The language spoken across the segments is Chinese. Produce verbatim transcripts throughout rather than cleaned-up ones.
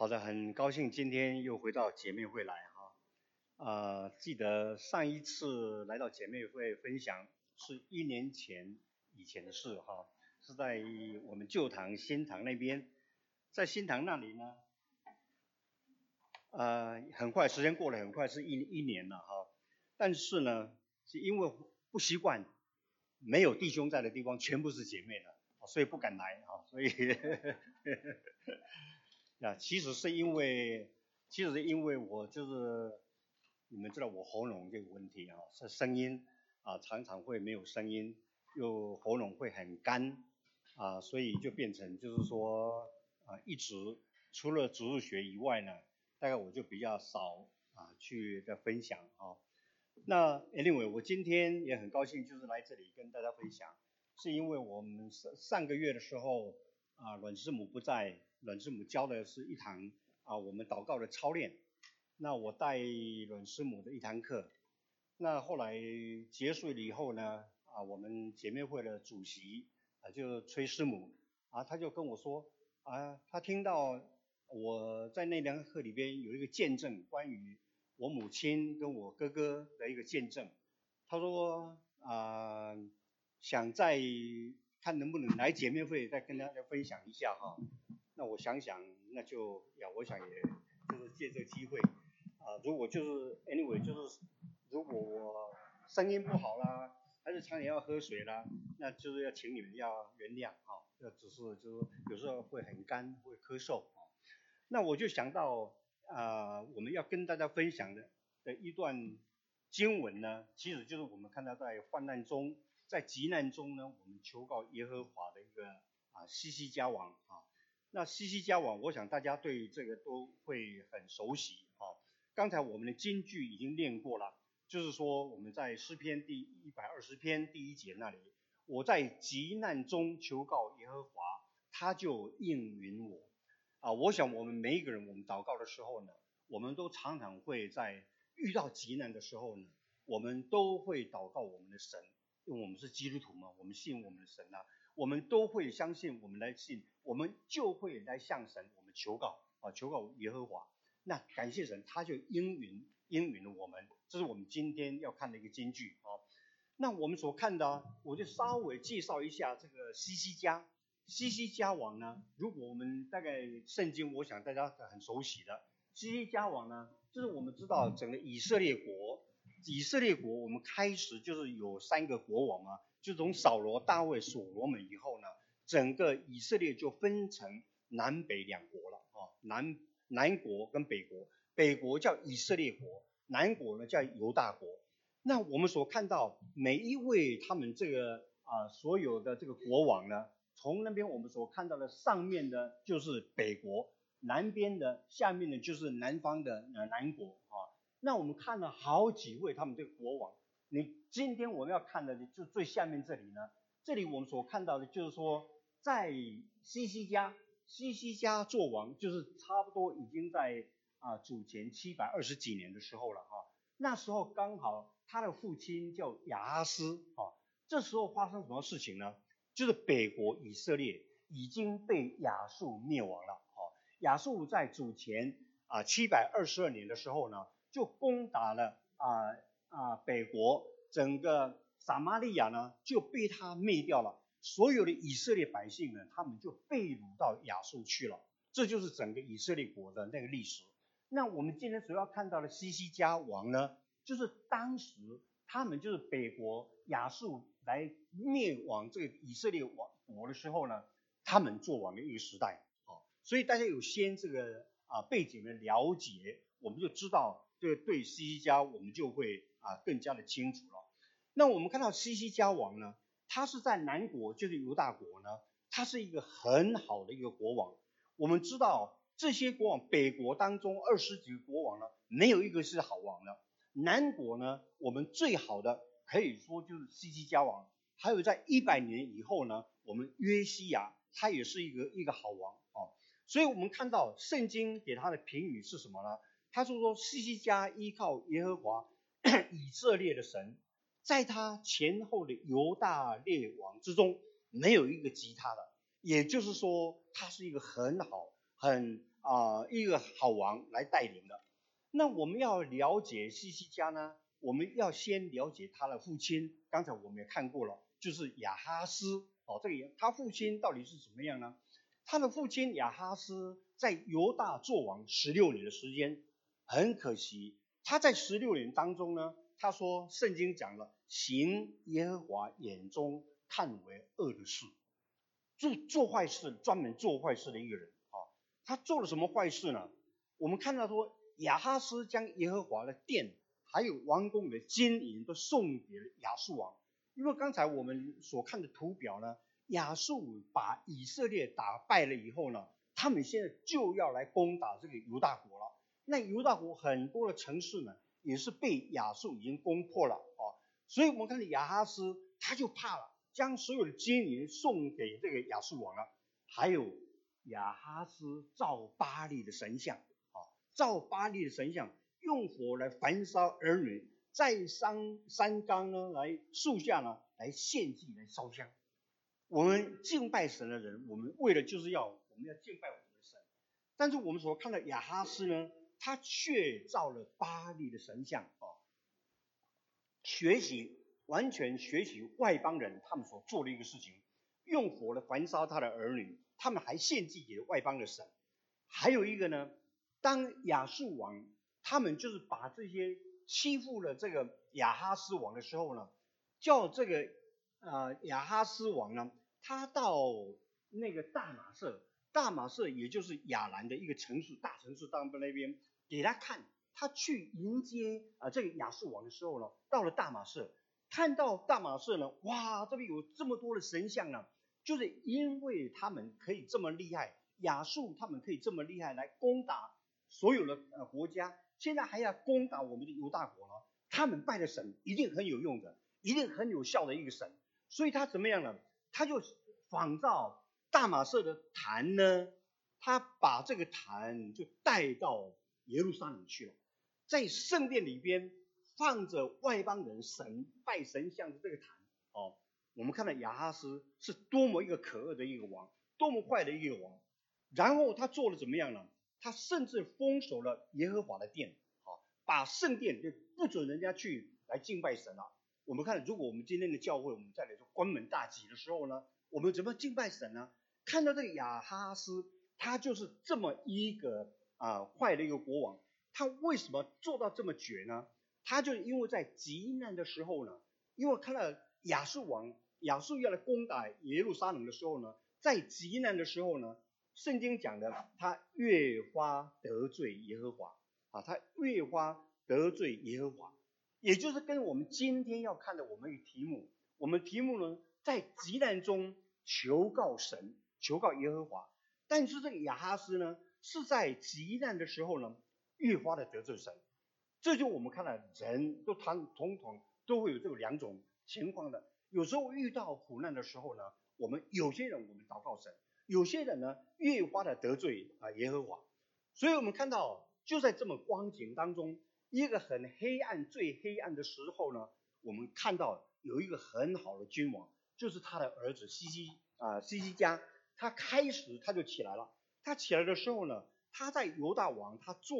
好的，很高兴今天又回到姐妹会来哈。呃，记得上一次来到姐妹会分享是一年前以前的事哈，是在我们旧堂新堂那边，在新堂那里呢，呃，很快时间过了，很快是一一年了哈。但是呢，是因为不习惯，没有弟兄在的地方全部是姐妹的，所以不敢来哈，所以。啊，其实是因为，其实是因为我就是，你们知道我喉咙这个问题啊，是声音啊，常常会没有声音，又喉咙会很干啊，所以就变成就是说啊，一直除了植物学以外呢，大概我就比较少啊去的分享啊。那 anyway， 我今天也很高兴，就是来这里跟大家分享，是因为我们上上个月的时候啊，阮师母不在。阮师母教的是一堂啊，我们祷告的操练。那我带阮师母的一堂课。那后来结束了以后呢，啊，我们姐妹会的主席啊，就崔师母啊，他就跟我说啊，他听到我在那堂课里边有一个见证，关于我母亲跟我哥哥的一个见证。他说啊，想再看能不能来姐妹会再跟大家分享一下哈。那我想想，那就呀，我想也就是借这个机会，啊，如果就是 anyway 就是，如果我声音不好啦，还是常年要喝水啦，那就是要请你们要原谅啊，要只是就是有时候会很干，会咳嗽啊。那我就想到啊、呃，我们要跟大家分享的的一段经文呢，其实就是我们看到在患难中，在急难中呢，我们求告耶和华的一个啊希西家王啊。那西西家王，我想大家对这个都会很熟悉啊。刚才我们的金句已经念过了，就是说我们在诗篇第一百二十篇第一节那里，我在急难中求告耶和华，他就应允我。啊，我想我们每一个人，我们祷告的时候呢，我们都常常会在遇到急难的时候呢，我们都会祷告我们的神，因为我们是基督徒嘛，我们信我们的神啊。我们都会相信，我们来信，我们就会来向神，我们求告啊，求告耶和华。那感谢神，他就应允应允了我们。这是我们今天要看的一个金句啊。那我们所看的，我就稍微介绍一下这个希西家，希西家王呢。如果我们大概圣经，我想大家很熟悉的希西家王呢，就是我们知道整个以色列国，以色列国我们开始就是有三个国王啊。就从扫罗、大卫、所罗门以后呢，整个以色列就分成南北两国了啊，南南国跟北国，北国叫以色列国，南国呢叫犹大国。那我们所看到每一位他们这个啊、呃、所有的这个国王呢，从那边我们所看到的上面的就是北国，南边的下面的就是南方的呃南国啊。那我们看了好几位他们这个国王。你今天我们要看的就最下面这里呢，这里我们所看到的就是说，在希西家，希西家做王，就是差不多已经在啊主前七百二十几年的时候了哈。那时候刚好他的父亲叫亚哈斯啊，这时候发生什么事情呢？就是北国以色列已经被亚述灭亡了啊。亚述在主前啊七百二十二年的时候呢，就攻打了啊。啊，北国整个撒玛利亚呢就被他灭掉了，所有的以色列百姓呢，他们就被掳到亚述去了。这就是整个以色列国的那个历史。那我们今天所要看到的希西家王呢，就是当时他们就是北国亚述来灭亡这个以色列国的时候呢，他们做王的一个时代。好，所以大家有先这个啊背景的了解，我们就知道对对希西家我们就会。啊，更加的清楚了。那我们看到希西家王呢，他是在南国，就是犹大国呢，他是一个很好的一个国王。我们知道这些国王，北国当中二十几个国王呢，没有一个是好王的。南国呢，我们最好的可以说就是希西家王。还有在一百年以后呢，我们约西亚他也是一个一个好王啊。所以我们看到圣经给他的评语是什么呢？他就说希西家依靠耶和华。以色列的神，在他前后的犹大列王之中，没有一个及他的，也就是说，他是一个很好、很啊、呃、一个好王来带领的。那我们要了解西西家呢，我们要先了解他的父亲，刚才我们也看过了，就是亚哈斯。哦，这个他父亲到底是怎么样呢？他的父亲亚哈斯在犹大做王十六年的时间，很可惜，他在十六年当中呢，他说圣经讲了，行耶和华眼中看为恶的事，做做坏事，专门做坏事的一个人。哦，他做了什么坏事呢？我们看到说，亚哈斯将耶和华的殿还有王宫的金银都送给亚述王。因为刚才我们所看的图表呢，亚述把以色列打败了以后呢，他们现在就要来攻打这个犹大国了。那犹大国很多的城市呢，也是被亚述已经攻破了哦，所以我们看到亚哈斯他就怕了，将所有的金银送给这个亚述王了。还有亚哈斯造巴力的神像，哦，造巴力的神像用火来焚烧儿女。在山山冈呢，来树下呢，来献祭，来烧香。我们敬拜神的人，我们为了就是要我们要敬拜我们的神。但是我们所看到亚哈斯呢，他却造了巴力的神像哦，学习完全学习外邦人他们所做的一个事情，用火来焚烧他的儿女，他们还献祭给外邦的神。还有一个呢，当亚述王他们就是把这些欺负了这个亚哈斯王的时候呢，叫这个呃亚哈斯王呢，他到那个大马色，大马色也就是亚兰的一个城市，大城市当那边给他看，他去迎接啊、呃、这个亚述王的时候呢，到了大马色，看到大马色呢，哇，这边有这么多的神像呢，就是因为他们可以这么厉害，亚述他们可以这么厉害来攻打所有的呃国家。现在还要攻打我们的犹大国了，他们拜的神一定很有用的，一定很有效的一个神。所以他怎么样呢？他就仿照大马色的坛呢，他把这个坛就带到耶路撒冷去了，在圣殿里边放着外邦人神拜神像的这个坛。哦，我们看到亚哈斯是多么一个可恶的一个王，多么坏的一个王。然后他做了怎么样呢？他甚至封锁了耶和华的殿，把圣殿就不准人家去来敬拜神了。我们看，如果我们今天的教会，我们再来说关门大吉的时候呢，我们怎么敬拜神呢？看到这个亚哈斯，他就是这么一个啊、呃、坏的一个国王。他为什么做到这么绝呢？他就是因为在极难的时候呢，因为看到亚述王亚述要来攻打耶路撒冷的时候呢，在极难的时候呢，圣经讲的他越发得罪耶和华啊，他越发得罪耶和华，也就是跟我们今天要看的我们的题目，我们题目呢，在极难中求告神，求告耶和华。但是这个亚哈斯呢，是在极难的时候呢，越发的得罪神。这就我们看了，人都他统统都会有这两种情况的。有时候遇到苦难的时候呢，我们有些人我们祷告神，有些人呢越发的得罪啊耶和华。所以我们看到就在这么光景当中，一个很黑暗最黑暗的时候呢，我们看到有一个很好的君王，就是他的儿子西西啊西西家，他开始他就起来了。他起来的时候呢，他在犹大王他做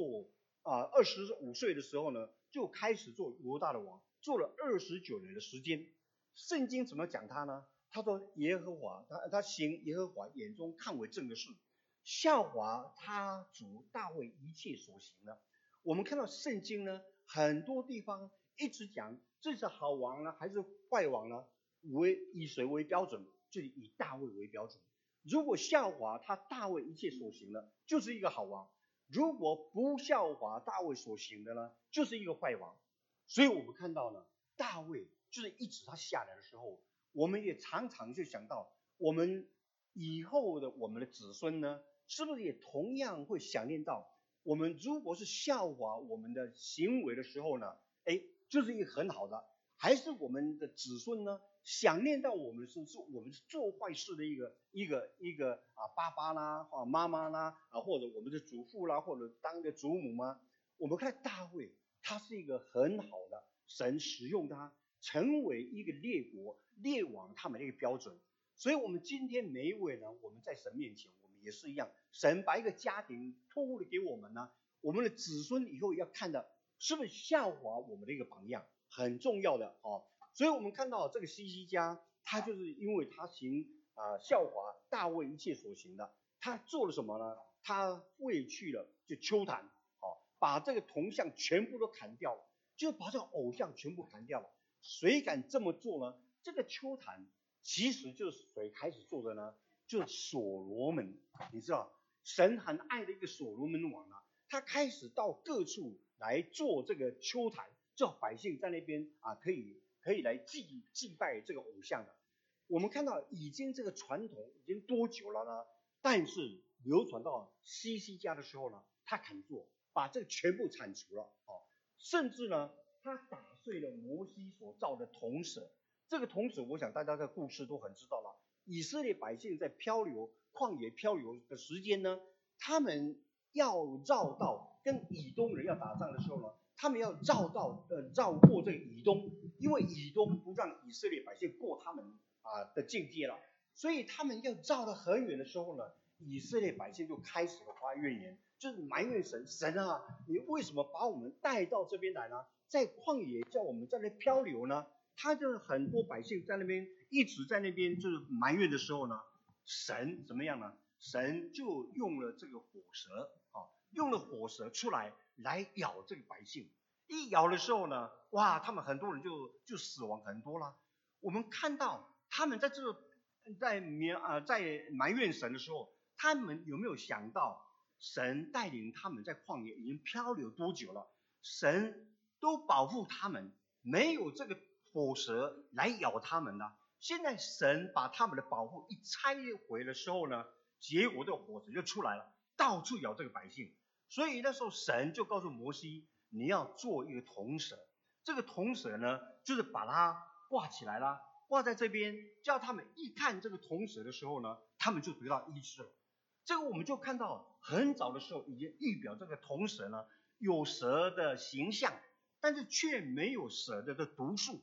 啊二十五岁的时候呢，就开始做犹大的王，做了二十九年的时间。圣经怎么讲他呢？他说耶和华，他他行耶和华眼中看为正的事，效法他主大卫一切所行的。我们看到圣经呢，很多地方一直讲这是好王呢，还是坏王呢？为以谁为标准？就是以大卫为标准。如果效法他大卫一切所行的，就是一个好王；如果不效法大卫所行的呢，就是一个坏王。所以我们看到呢，大卫就是一直他下来的时候，我们也常常就想到，我们以后的我们的子孙呢，是不是也同样会想念到，我们如果是效法我们的行为的时候呢，哎，就是一个很好的；还是我们的子孙呢，想念到我们是是我们是做坏事的一个一个一个啊爸爸啦，啊妈妈啦，啊或者我们的祖父啦，或者当个祖母吗？我们看大卫，他是一个很好的，神使用他成为一个列国列王他们的一个标准。所以我们今天每一位呢，我们在神面前，我们也是一样，神把一个家庭托付给我们呢、啊，我们的子孙以后要看的是不是效法我们的一个榜样，很重要的哦。所以我们看到这个西西家，他就是因为他行啊、呃、效法大卫一切所行的，他做了什么呢？他废去了就丘坛，哦，把这个铜像全部都砍掉了，就把这个偶像全部砍掉了。谁敢这么做呢？这个丘坛其实就是谁开始做的呢？就是所罗门，你知道，神很爱的一个所罗门王啊，他开始到各处来做这个丘坛，叫百姓在那边啊，可以可以来祭祭拜这个偶像的。我们看到已经这个传统已经多久了呢？但是流传到西西家的时候呢，他肯做，把这个全部铲除了哦，甚至呢，他打碎了摩西所造的铜蛇。这个铜蛇，我想大家的故事都很知道了。以色列百姓在漂流旷野漂流的时间呢，他们要绕到跟以东人要打仗的时候呢，他们要绕到呃绕过这个以东，因为以东不让以色列百姓过他们啊、呃、的境界了，所以他们要绕到很远的时候呢，以色列百姓就开始了发怨言，就是埋怨神，神啊，你为什么把我们带到这边来呢？在旷野叫我们在那漂流呢？他就是很多百姓在那边一直在那边就是埋怨的时候呢，神怎么样呢？神就用了这个火蛇啊，用了火蛇出来来咬这个百姓。一咬的时候呢，哇，他们很多人就就死亡很多了。我们看到他们在这在啊在埋怨神的时候，他们有没有想到神带领他们在旷野已经漂流多久了？神都保护他们，没有这个火蛇来咬他们了。现在神把他们的保护一拆毁的时候呢，结果这火蛇就出来了，到处咬这个百姓。所以那时候神就告诉摩西，你要做一个铜蛇，这个铜蛇呢，就是把它挂起来了，挂在这边，叫他们一看这个铜蛇的时候呢，他们就得到医治了。这个我们就看到很早的时候已经预表这个铜蛇呢有蛇的形象，但是却没有蛇的毒素。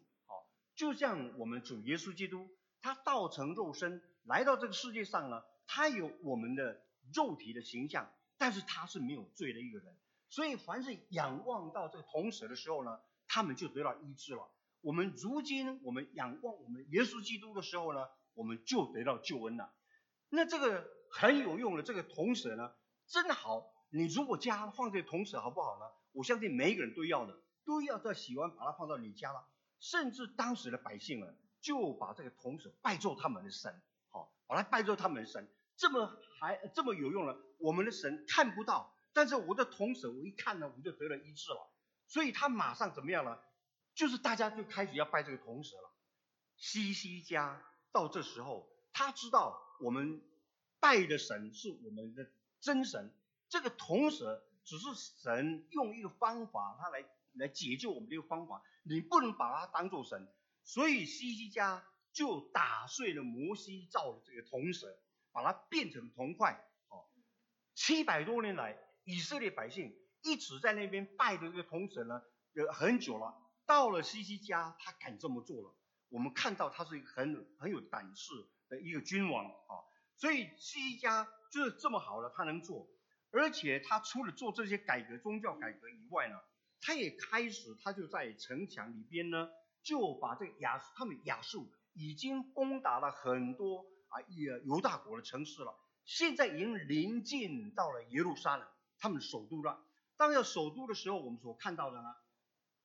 就像我们主耶稣基督，他道成肉身来到这个世界上呢，他有我们的肉体的形象，但是他是没有罪的一个人。所以凡是仰望到这个铜蛇的时候呢，他们就得到医治了。我们如今我们仰望我们耶稣基督的时候呢，我们就得到救恩了。那这个很有用的这个铜蛇呢，真好，你如果家放这个铜蛇好不好呢？我相信每一个人都要的，都要在喜欢把它放到你家了。甚至当时的百姓呢，就把这个铜蛇拜作他们的神，好，把它拜作他们的神，这么还这么有用了。我们的神看不到，但是我的铜蛇我一看呢，我就得了医治了。所以他马上怎么样呢？就是大家就开始要拜这个铜蛇了。西西家到这时候，他知道我们拜的神是我们的真神，这个铜蛇只是神用一个方法，他来。来解救我们这个方法，你不能把它当作神。所以西西家就打碎了摩西造的这个铜蛇，把它变成铜块。哦，七百多年来，以色列百姓一直在那边拜的这个铜蛇呢，很久了。到了西西家，他敢这么做了。我们看到他是一个很很有胆识的一个君王啊，所以西西家就是这么好的，他能做，而且他除了做这些改革、宗教改革以外呢。他也开始，他就在城墙里边呢，就把这个亚他们亚述已经攻打了很多啊犹大国的城市了，现在已经临近到了耶路撒冷，他们首都了。当要首都的时候，我们所看到的呢，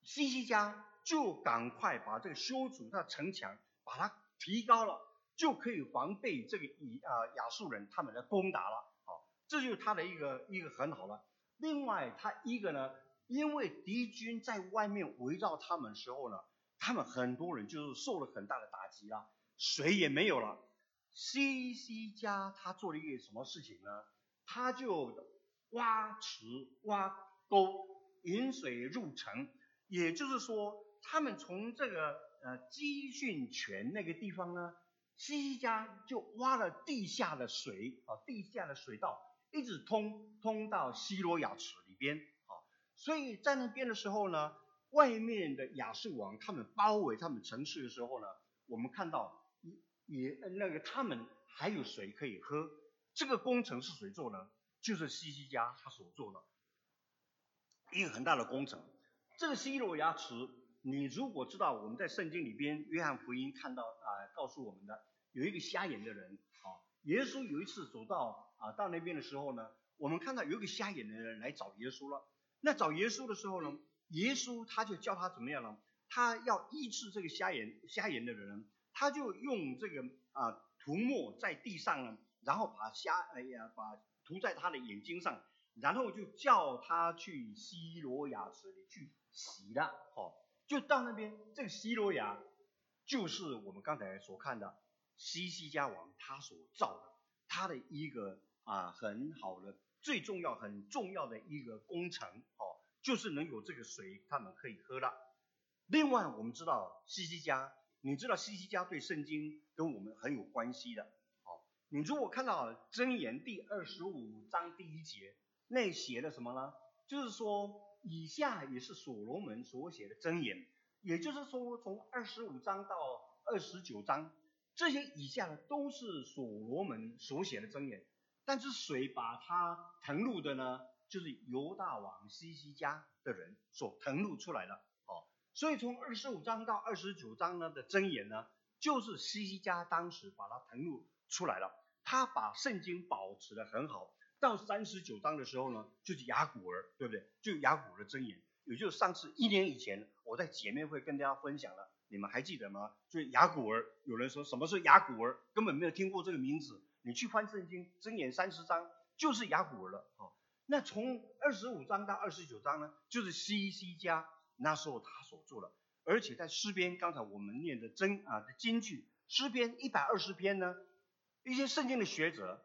西西家就赶快把这个修筑他的城墙，把它提高了，就可以防备这个以啊亚述人他们的攻打了。好，这就是他的一个一个很好了。另外，他一个呢。因为敌军在外面围绕他们的时候呢，他们很多人就是受了很大的打击啊，水也没有了。西西家他做了一个什么事情呢？他就挖池挖沟引水入城，也就是说他们从这个呃基训泉那个地方呢，西西家就挖了地下的水啊，地下的水道一直通通到西罗亚池里边。所以在那边的时候呢，外面的亚述王他们包围他们城市的时候呢，我们看到也那个他们还有水可以喝，这个工程是谁做呢？就是西西家他所做的一个很大的工程。这个西罗亚池，你如果知道我们在圣经里边约翰福音看到啊、呃、告诉我们的，有一个瞎眼的人啊，耶稣有一次走到啊到那边的时候呢，我们看到有一个瞎眼的人来找耶稣了。那找耶稣的时候呢，耶稣他就叫他怎么样呢？他要医治这个瞎眼瞎眼的人，他就用这个啊涂抹在地上呢，然后把瞎哎呀把涂在他的眼睛上，然后就叫他去西罗亚池里去洗了。哦，就到那边，这个西罗亚就是我们刚才所看的西西家王他所造的，他的一个啊很好的最重要很重要的一个工程。哦，就是能有这个水他们可以喝了。另外我们知道西西家，你知道西西家对圣经跟我们很有关系的。好，你如果看到箴言第二十五章第一节，那写的什么呢？就是说以下也是所罗门所写的箴言，也就是说从二十五章到二十九章，这些以下的都是所罗门所写的箴言。但是谁把它誊录的呢？就是犹大王西西家的人所誊录出来的。所以从二十五章到二十九章呢的箴言呢，就是西西家当时把它誊录出来了。他把圣经保持得很好。到三十九章的时候呢，就是雅古尔，对不对？就雅古尔的箴言，也就是上次一年以前我在姐妹会跟大家分享了，你们还记得吗？就是雅古尔，有人说什么是雅古尔，根本没有听过这个名字。你去翻圣经，箴言三十章就是雅古尔了。哦，那从二十五章到二十九章呢，就是西西家。那时候他所做的，而且在诗篇，刚才我们念的真啊的金句，诗篇一百二十篇呢，一些圣经的学者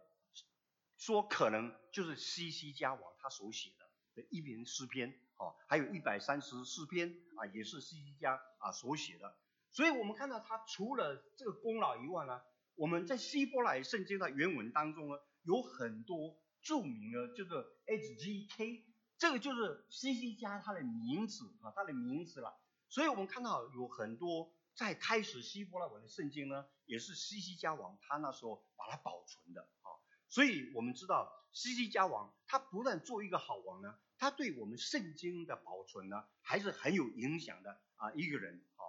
说可能就是西西家王他所写的的一篇诗篇，哦，还有一百三十四篇啊，也是西西家啊所写的。所以我们看到他除了这个功劳以外呢，我们在希伯来圣经的原文当中呢，有很多著名的就是 H G K。这个就是西西家他的名字啊，他的名字了。所以我们看到有很多在开始希伯来文的圣经呢，也是西西家王他那时候把它保存的啊。所以我们知道西西家王他不但做一个好王呢，他对我们圣经的保存呢还是很有影响的啊一个人啊。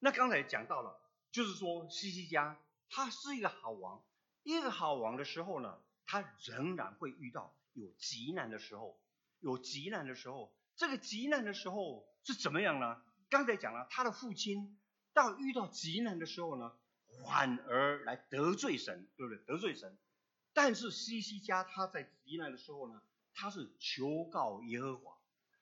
那刚才讲到了，就是说西西家他是一个好王，一个好王的时候呢，他仍然会遇到有极难的时候。有极难的时候，这个极难的时候是怎么样呢？刚才讲了，他的父亲到遇到极难的时候呢，反而来得罪神，对不对？得罪神。但是西西家他在极难的时候呢，他是求告耶和华，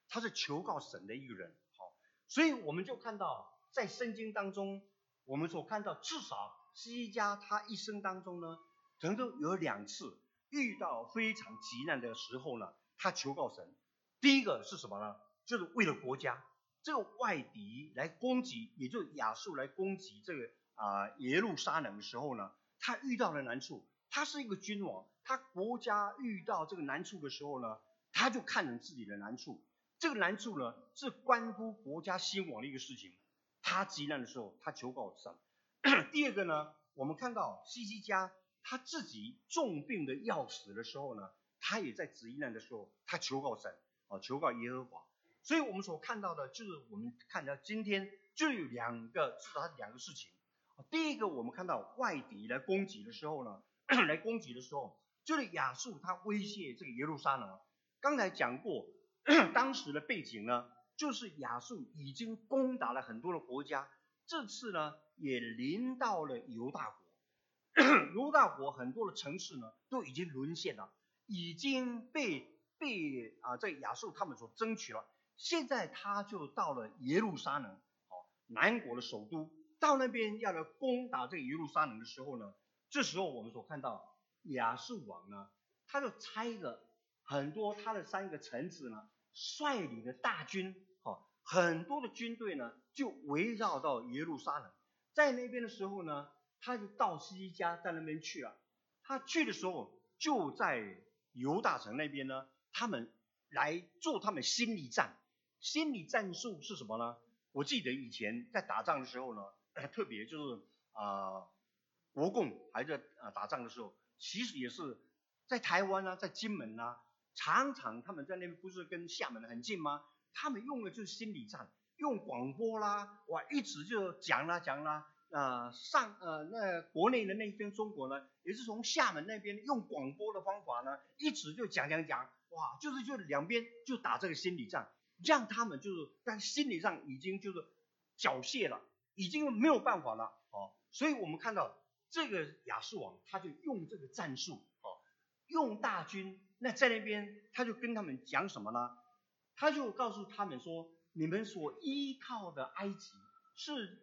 他是求告神的一个人。好，所以我们就看到在圣经当中，我们所看到至少西西家他一生当中呢，曾经有两次遇到非常极难的时候呢，他求告神。第一个是什么呢？就是为了国家，这个外敌来攻击，也就是亚述来攻击这个啊、呃、耶路撒冷的时候呢，他遇到了难处。他是一个君王，他国家遇到这个难处的时候呢，他就看人自己的难处。这个难处呢，是关乎国家兴亡的一个事情。他急难的时候，他求告神。第二个呢，我们看到西西家他自己重病的要死的时候呢，他也在极难的时候，他求告神，啊，求告耶和华。所以我们所看到的，就是我们看到今天就有两个，至少两个事情。第一个，我们看到外敌来攻击的时候呢，来攻击的时候，就是亚述他威胁这个耶路撒冷。刚才讲过，当时的背景呢，就是亚述已经攻打了很多的国家，这次呢也临到了犹大国，犹大国很多的城市呢都已经沦陷了。已经被被啊在亚述他们所争取了，现在他就到了耶路撒冷，哦，南国的首都，到那边要来攻打这个耶路撒冷的时候呢，这时候我们所看到亚述王呢，他就拆了很多他的三个城池呢，率领的大军，哦，很多的军队呢就围绕到耶路撒冷，在那边的时候呢，他就到西西家在那边去了，他去的时候就在犹大城那边呢，他们来做他们心理战。心理战术是什么呢？我记得以前在打仗的时候呢，特别就是啊、呃，国共还在啊打仗的时候，其实也是在台湾啊，在金门啊，常常他们在那边不是跟厦门很近吗？他们用的就是心理战，用广播啦，哇，一直就讲啦讲啦。呃，上呃那国内的那边中国呢，也是从厦门那边用广播的方法呢，一直就讲讲讲，哇，就是就两边就打这个心理战，让他们就是在心理上已经就是缴械了，已经没有办法了，哦，所以我们看到这个亚述王他就用这个战术，哦，用大军，那在那边他就跟他们讲什么呢？他就告诉他们说，你们所依靠的埃及是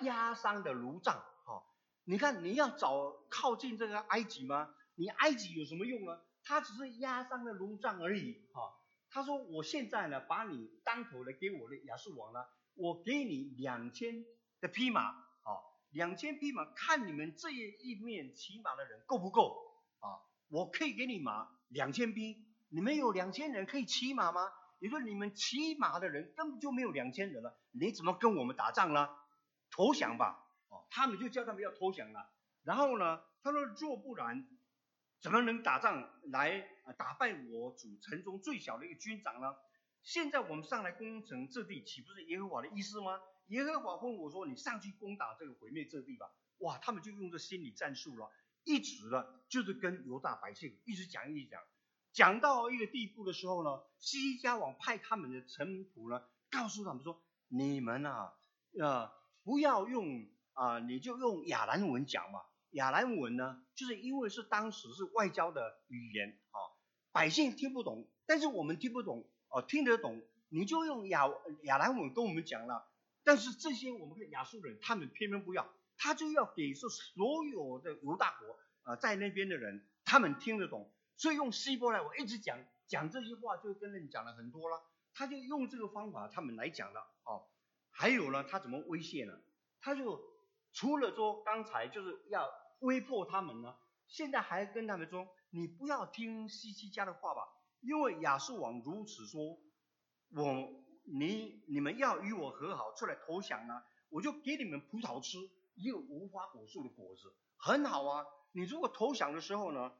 压伤的炉杖，哦，你看你要找靠近这个埃及吗？你埃及有什么用呢？它只是压伤的炉杖而已，哦，他说我现在呢把你当头的给我的亚述王呢，我给你两千的匹马，哦，两千匹马，看你们这一面骑马的人够不够，哦，我可以给你马两千匹，你们有两千人可以骑马吗？你说你们骑马的人根本就没有两千人了，你怎么跟我们打仗呢？投降吧，哦，他们就叫他们要投降了。然后呢，他说若不然，怎么能打仗来打败我主城中最小的一个军长呢？现在我们上来攻城这地，岂不是耶和华的意思吗？耶和华问我说：“你上去攻打这个毁灭这地吧。”哇，他们就用这心理战术了，一直了，就是跟犹大百姓一直讲一直讲，讲到一个地步的时候呢，西家王派他们的臣仆呢，告诉他们说：“你们啊，呃。”不要用啊，呃，你就用亚兰文讲嘛。亚兰文呢，就是因为是当时是外交的语言，啊，百姓听不懂，但是我们听不懂，哦，呃，听得懂，你就用亚亚兰文跟我们讲了。但是这些我们的亚述人，他们偏偏不要，他就要给是所有的犹大国啊，呃，在那边的人，他们听得懂，所以用希伯来文一直讲讲这些话，就跟人讲了很多了。他就用这个方法，他们来讲了，哦。还有呢，他怎么威胁呢？他就除了说刚才就是要威迫他们呢，现在还跟他们说，你不要听西西家的话吧，因为亚述王如此说，我你你们要与我和好，出来投降呢，我就给你们葡萄吃，也有无花果树的果子，很好啊。你如果投降的时候呢，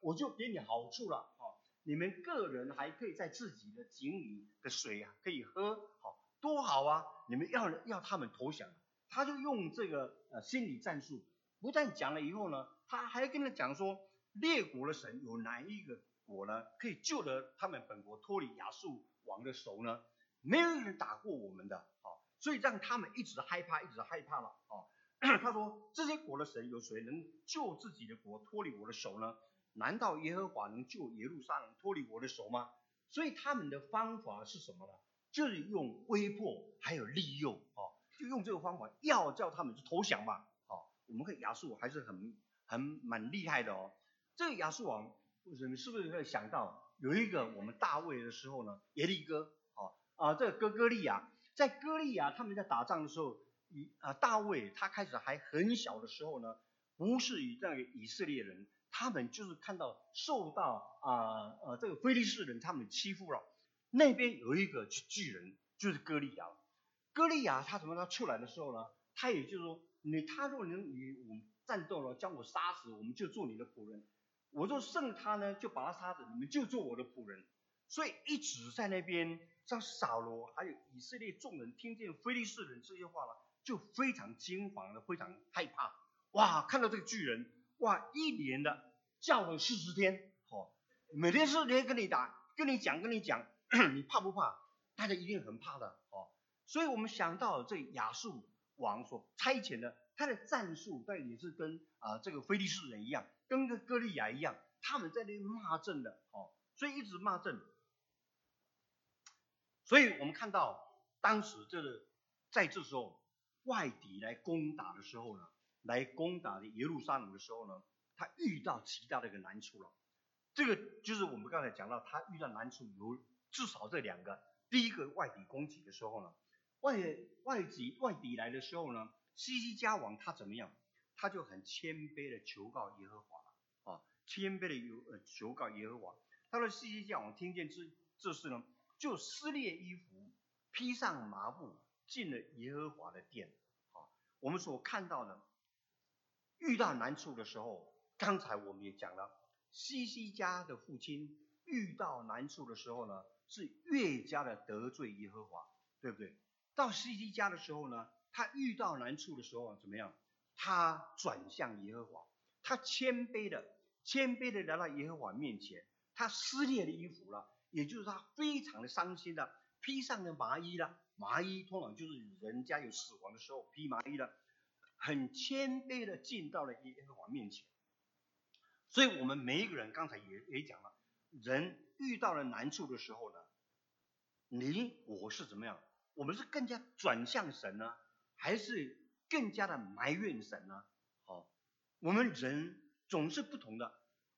我就给你好处了，哦，你们个人还可以在自己的井里的水啊可以喝，好，哦，多好啊！你们要要他们投降，他就用这个呃心理战术，不但讲了以后呢，他还跟他讲说，列国的神有哪一个国呢，可以救得他们本国脱离亚述王的手呢？没有人打过我们的，哦，所以让他们一直害怕，一直害怕了，哦，他说这些国的神有谁能救自己的国脱离我的手呢？难道耶和华能救耶路撒冷脱离我的手吗？所以他们的方法是什么呢？就是用威迫还有利诱，哦，就用这个方法要叫他们去投降嘛，哦，我们看亚述还是很很蛮厉害的哦。这个亚述王，你是不是会想到有一个我们大卫的时候呢，耶利哥，哦，啊，这个哥哥利亚，在哥利亚他们在打仗的时候，啊，大卫他开始还很小的时候呢，不是以这样以色列人，他们就是看到受到啊呃、啊、这个非利士人他们欺负了。那边有一个巨人，就是歌利亚。歌利亚他怎么他出来的时候呢？他也就是说，你他若能与我们战斗了，将我杀死，我们就做你的仆人；我若胜他呢，就把他杀死，你们就做我的仆人。所以一直在那边，像扫罗还有以色列众人听见非利士人这些话了，就非常惊慌的，非常害怕。哇，看到这个巨人，哇，一连的叫了四十天，哦，每天四十天跟你打，跟你讲，跟你讲。你怕不怕？大家一定很怕的，哦，所以我们想到这亚述王所差遣的他的战术，但也是跟啊、呃、这个非利士人一样，跟跟歌利亚一样，他们在那骂阵的，哦，所以一直骂阵。所以我们看到当时这个在这时候外敌来攻打的时候呢，来攻打耶路撒冷的时候呢，他遇到极大的一个难处了。这个就是我们刚才讲到，他遇到难处有。至少这两个，第一个外敌攻击的时候呢，外外敌外敌来的时候呢，西西家王他怎么样？他就很谦卑的求告耶和华了，啊，谦卑的求告耶和华。他说西西家王听见这这事呢，就撕裂衣服，披上麻布，进了耶和华的殿。啊，我们所看到的，遇到难处的时候，刚才我们也讲了，西西家的父亲遇到难处的时候呢，是越加的得罪耶和华，对不对？到西西家的时候呢，他遇到难处的时候怎么样？他转向耶和华，他谦卑的谦卑的来到耶和华面前，他撕裂了衣服了，也就是他非常的伤心了，披上了麻衣了。麻衣通常就是人家有死亡的时候披麻衣了，很谦卑的进到了耶和华面前。所以我们每一个人，刚才也也讲了，人遇到了难处的时候呢，你我是怎么样？我们是更加转向神呢，还是更加的埋怨神呢？好，我们人总是不同的。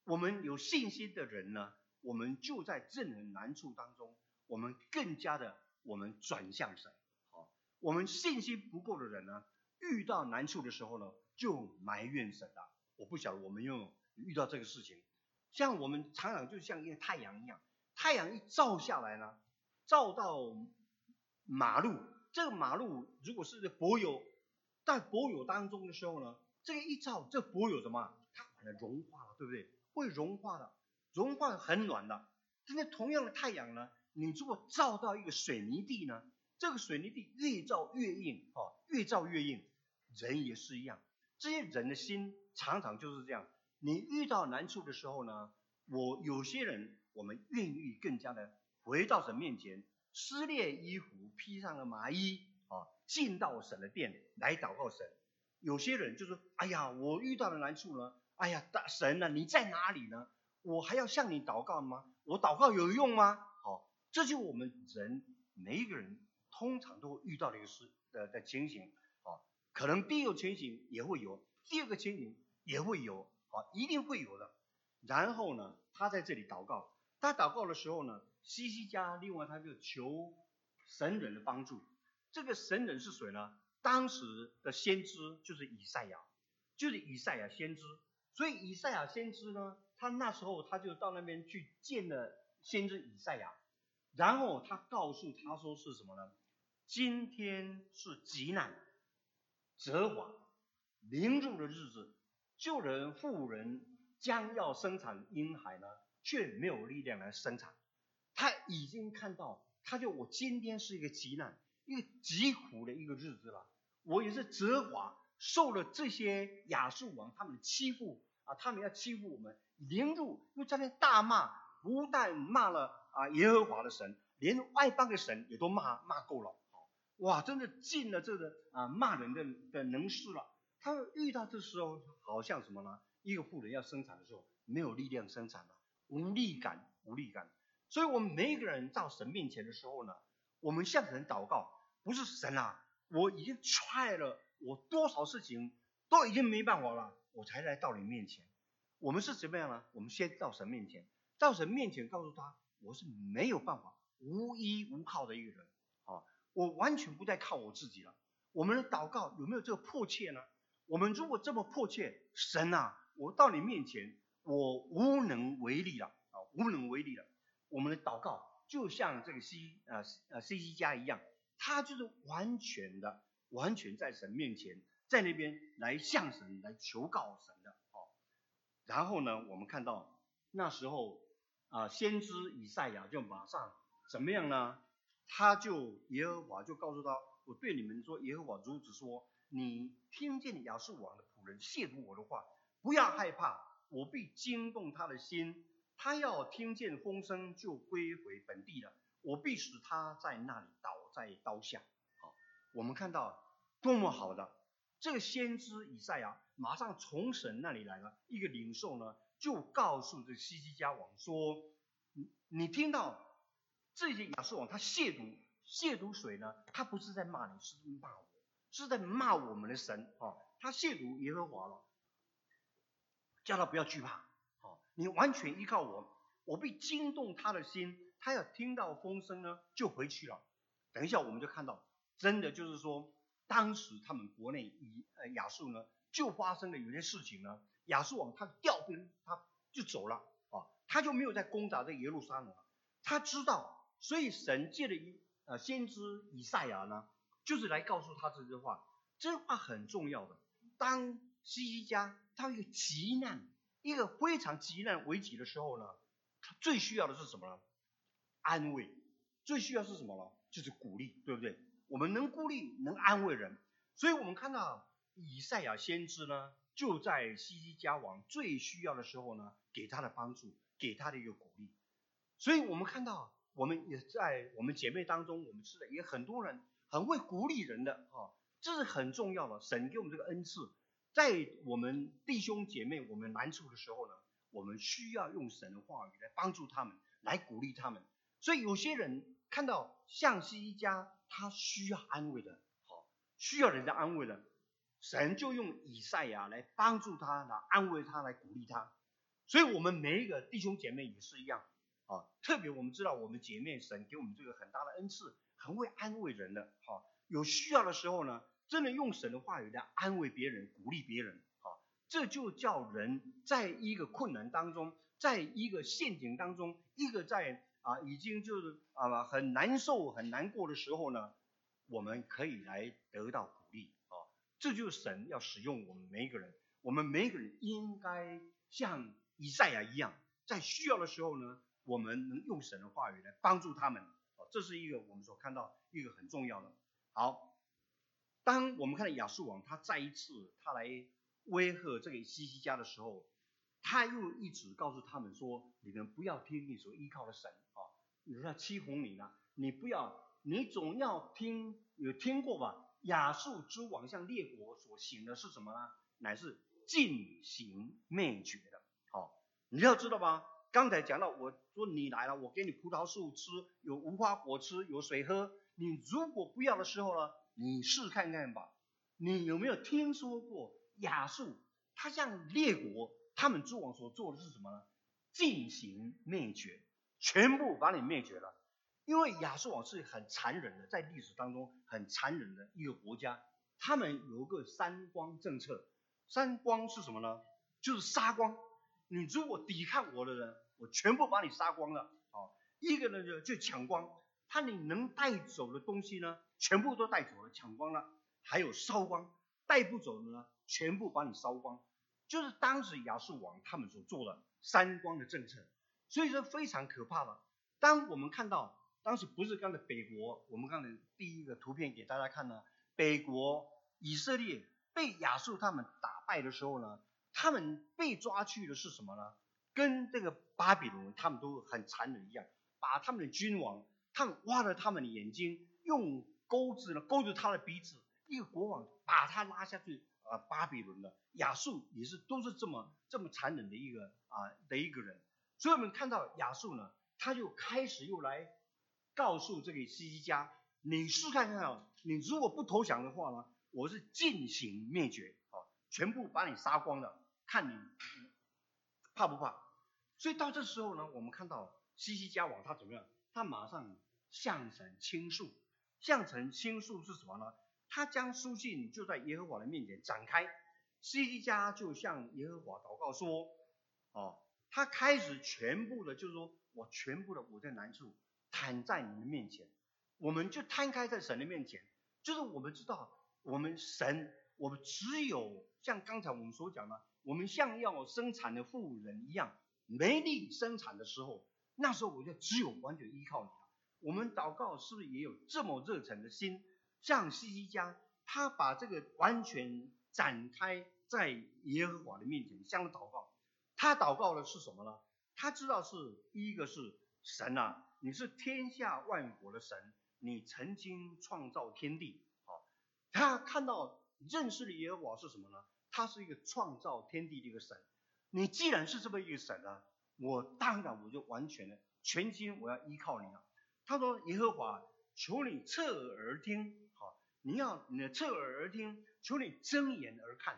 我们有信心的人呢，我们就在任何难处当中，我们更加的我们转向神。好，我们信心不够的人呢，遇到难处的时候呢，就埋怨神了。我不晓得我们用遇到这个事情，像我们常常就像一个太阳一样，太阳一照下来呢，照到马路，这个马路如果是柏油，在柏油当中的时候呢，这个一照，这柏油什么，它反而融化了，对不对？会融化的，融化很软的。今天同样的太阳呢，你如果照到一个水泥地呢，这个水泥地越照越硬，越照越硬。人也是一样，这些人的心常常就是这样。你遇到难处的时候呢，我有些人我们愿意更加的回到神面前，撕裂衣服，披上了麻衣啊，进到神的殿来祷告神。有些人就是哎呀，我遇到了难处呢，哎呀，大神啊，你在哪里呢？我还要向你祷告吗？我祷告有用吗？好，这就是我们人每一个人通常都会遇到的一个事的的情形啊，可能第一个情形也会有，第二个情形也会有。好，一定会有的。然后呢，他在这里祷告，他祷告的时候呢，西西家另外他就求神人的帮助。这个神人是谁呢？当时的先知就是以赛亚，就是以赛亚先知。所以以赛亚先知呢，他那时候他就到那边去见了先知以赛亚，然后他告诉他说是什么呢？今天是极难、责罚、凌辱的日子。旧人妇人将要生产婴孩呢，却没有力量来生产。他已经看到，他就我今天是一个极难、一个极苦的一个日子了。我也是责罚，受了这些亚述王他们的欺负啊，他们要欺负我们，凌辱，又在那大骂，不但骂了啊耶和华的神，连外邦的神也都骂骂够了。哇，真的尽了这个啊骂人的的能事了。他遇到这时候好像什么呢？一个妇人要生产的时候，没有力量生产了，无力感，无力感。所以我们每一个人到神面前的时候呢，我们向神祷告，不是神啊，我已经 try 了，我多少事情都已经没办法了，我才来到你面前。我们是怎么样呢？我们先到神面前，到神面前告诉他，我是没有办法、无依无靠的一个人啊，我完全不再靠我自己了。我们的祷告有没有这个迫切呢？我们如果这么迫切，神啊，我到你面前，我无能为力了啊，无能为力了。我们的祷告就像这个西啊啊西西家一样，他就是完全的、完全在神面前，在那边来向神来求告神的啊。然后呢，我们看到那时候啊，先知以赛亚就马上怎么样呢？他就耶和华就告诉他，我对你们说，耶和华如此说。你听见亚述王的仆人亵渎我的话，不要害怕，我必惊动他的心，他要听见风声就归回本地了，我必使他在那里倒在刀下。好，我们看到多么好的，这个先知以赛亚马上从神那里来了一个领受呢，就告诉这西西家王说，你听到这些亚述王他亵渎亵渎谁呢？他不是在骂你，是骂我，是在骂我们的神啊！他亵渎耶和华了，叫他不要惧怕啊！你完全依靠我，我必惊动他的心，他要听到风声呢，就回去了。等一下我们就看到，真的就是说，当时他们国内以呃亚述呢，就发生了有些事情呢，亚述王他调兵，他就走了啊，他就没有再攻打这耶路撒冷了。他知道，所以神借着呃先知以赛亚呢，就是来告诉他这句话，这句话很重要的。当西西家到一个极难、一个非常急难危急的时候呢，他最需要的是什么呢？安慰。最需要是什么呢？就是鼓励，对不对？我们能鼓励，能安慰人。所以我们看到以赛亚先知呢，就在希西家王最需要的时候呢，给他的帮助，给他的一个鼓励。所以我们看到，我们也在我们姐妹当中，我们是也很多人很会鼓励人的啊，这是很重要的。神给我们这个恩赐，在我们弟兄姐妹我们难处的时候呢，我们需要用神的话语来帮助他们，来鼓励他们。所以有些人看到像希西家，他需要安慰的，好，需要人家安慰的，神就用以赛亚来帮助他，来安慰他，来鼓励他。所以我们每一个弟兄姐妹也是一样啊，特别我们知道我们姐妹神给我们这个很大的恩赐，很会安慰人的，好，有需要的时候呢，真的用神的话语来安慰别人，鼓励别人，好，这就叫人在一个困难当中，在一个陷阱当中，一个在啊已经就是啊很难受、很难过的时候呢，我们可以来得到鼓励啊，这就是神要使用我们每一个人，我们每一个人应该像以赛亚一样，在需要的时候呢，我们能用神的话语来帮助他们，这是一个我们所看到一个很重要的。好，当我们看到亚述王他再一次他来威吓这个希西家的时候，他又一直告诉他们说，你们不要听你所依靠的神啊，你要欺哄你呢，你不要，你总要听，有听过吧？亚述之王向列国所行的是什么呢？乃是尽行灭绝的。好，你要知道吧？刚才讲到，我说你来了，我给你葡萄树吃，有无花果吃，有水喝。你如果不要的时候呢，你试看看吧。你有没有听说过亚述？他像列国，他们诸王所做的是什么呢？进行灭绝，全部把你灭绝了。因为亚述王是很残忍的，在历史当中很残忍的一个国家。他们有个三光政策，三光是什么呢？就是杀光。你如果抵抗我的人，我全部把你杀光了。好，一个人就就抢光，他你能带走的东西呢，全部都带走了，抢光了。还有烧光，带不走的呢，全部把你烧光。就是当时亚述王他们所做的三光的政策，所以说非常可怕的。当我们看到当时不是刚才北国，我们刚才第一个图片给大家看呢，北国以色列被亚述他们打败的时候呢，他们被抓去的是什么呢？跟这个巴比伦他们都很残忍一样，把他们的君王，他们挖了他们的眼睛，用钩子呢勾住他的鼻子，一个国王把他拉下去啊、呃，巴比伦了。亚述也是都是这么这么残忍的一个啊、呃、的一个人，所以我们看到亚述呢，他就开始又来告诉这个希西家，你试看看啊，你如果不投降的话呢，我是进行灭绝啊，全部把你杀光了。看你怕不怕？所以到这时候呢，我们看到希西家王他怎么样？他马上向神倾诉，向神倾诉是什么呢？他将书信就在耶和华的面前展开。希西家就向耶和华祷告说：“哦，他开始全部的，就是说我全部的我的难处摊在你的面前，我们就摊开在神的面前，就是我们知道我们神，我们只有像刚才我们所讲的。”我们像要生产的妇人一样，没力生产的时候，那时候我就只有完全依靠你。我们祷告是不是也有这么热忱的心？像希西家，他把这个完全展开在耶和华的面前，向他祷告。他祷告的是什么呢？他知道是一个是神啊，你是天下万国的神，你曾经创造天地。好，他看到认识的耶和华是什么呢？他是一个创造天地的一个神，你既然是这么一个神啊，我当然我就完全的全心我要依靠你了、啊。他说耶和华，求你侧耳而听，好，你要你侧耳而听，求你睁眼而看。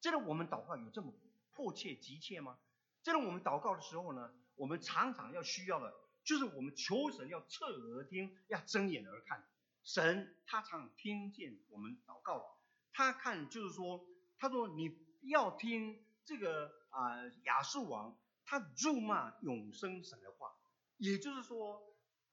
真的我们祷告有这么迫切急切吗？真的我们祷告的时候呢，我们常常要需要的就是我们求神要侧耳而听，要睁眼而看。神他常听见我们祷告了，他看就是说。他说你要听这个啊、呃、亚述王他辱骂永生神的话，也就是说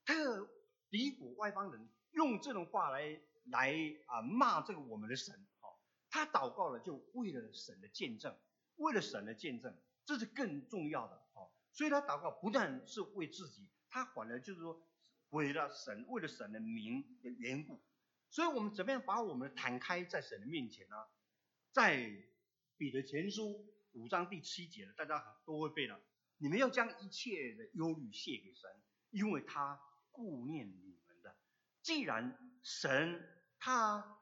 特敌国外邦人用这种话来来啊、呃、骂这个我们的神、哦、他祷告了，就为了神的见证，为了神的见证。这是更重要的啊。所以他祷告不但是为自己，他反而就是说为了神，为了神的名的缘故。所以我们怎么样把我们坦开在神的面前呢？在彼得前书五章第七节的，大家都会背了。你们要将一切的忧虑卸给神，因为他顾念你们的。既然神他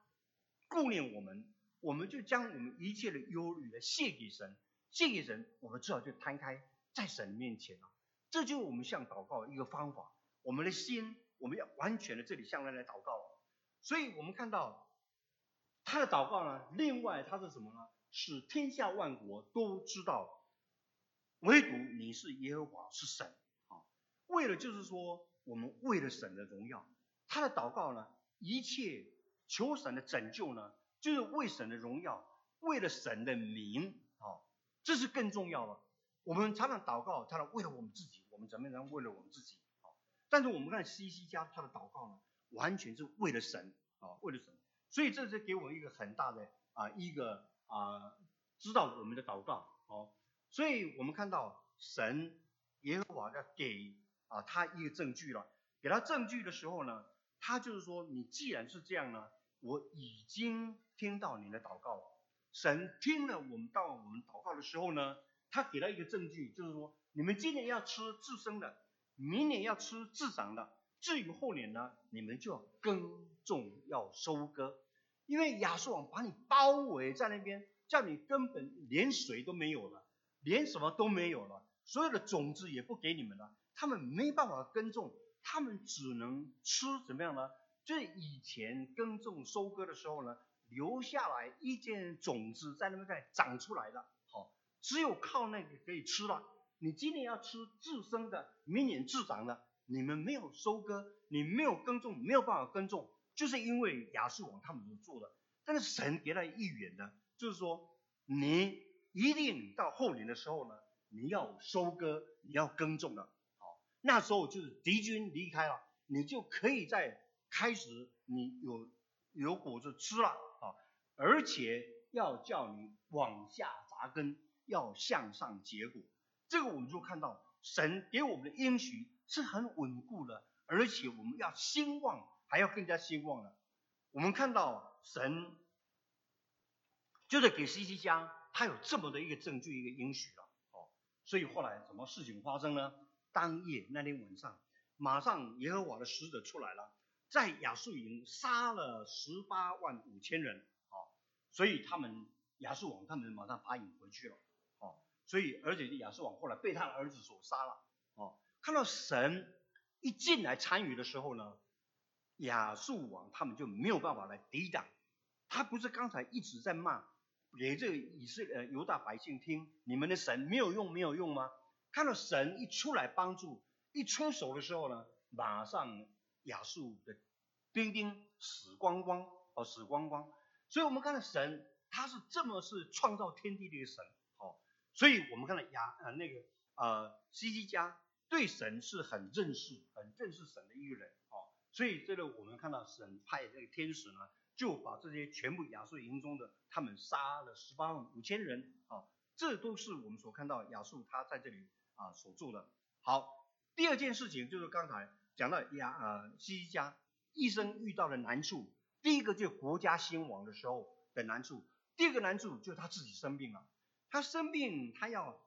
顾念我们，我们就将我们一切的忧虑来卸给神，卸给神，我们至少就摊开在神面前啊。这就是我们向祷告的一个方法。我们的心，我们要完全的这里向他来祷告了。所以我们看到他的祷告呢，另外他是什么呢？使天下万国都知道，唯独你是耶和华是神啊。为了就是说，我们为了神的荣耀，他的祷告呢，一切求神的拯救呢，就是为神的荣耀，为了神的名啊，这是更重要的。我们常常祷告，常常为了我们自己，我们怎么样为了我们自己啊？但是我们看西西家他的祷告呢，完全是为了神啊，为了神。所以这是给我们一个很大的啊一个。啊、呃，知道我们的祷告哦，所以我们看到神耶和华要给啊他一个证据了。给他证据的时候呢，他就是说，你既然是这样呢，我已经听到你的祷告了。神听了我们到我们祷告的时候呢，他给了一个证据，就是说，你们今年要吃自生的，明年要吃自长的，至于后年呢，你们就要耕种，要收割。因为亚述王把你包围在那边，叫你根本连水都没有了，连什么都没有了，所有的种子也不给你们了，他们没办法耕种，他们只能吃怎么样呢？就是以前耕种收割的时候呢，留下来一件种子在那边再长出来的，好，只有靠那个可以吃了。你今年要吃自生的，明年自长的，你们没有收割，你没有耕种，没有办法耕种。就是因为亚述王他们所做的，但是神给他预言呢，就是说你一定到后年的时候呢，你要收割，你要耕种了。好，那时候就是敌军离开了，你就可以再开始，你有有果子吃了啊，而且要叫你往下扎根，要向上结果。这个我们就看到神给我们的应许是很稳固的，而且我们要兴旺。还要更加兴旺了。我们看到神就是给西西家，他有这么的一个证据，一个应许了。哦，所以后来什么事情发生呢？当夜那天晚上，马上耶和华的使者出来了，在亚述营杀了十八万五千人。哦，所以他们亚述王他们马上把引回去了。哦，所以而且亚述王后来被他的儿子所杀了。哦，看到神一进来参与的时候呢，亚述王他们就没有办法来抵挡。他不是刚才一直在骂给这个以色列犹大百姓听，你们的神没有用没有用吗？看到神一出来帮助，一出手的时候呢，马上亚述的兵丁死光光哦，死光光。所以我们看到神他是这么是创造天地的神哦，所以我们看到亚呃那个呃西西家对神是很认识很认识神的一个人哦。所以这个我们看到神派这个天使呢，就把这些全部亚述营中的他们杀了十八万五千人啊，这都是我们所看到亚述他在这里啊所做的。好，第二件事情就是刚才讲到亚呃西西家一生遇到的难处，第一个就是国家兴亡的时候的难处，第二个难处就是他自己生病了，他生病他要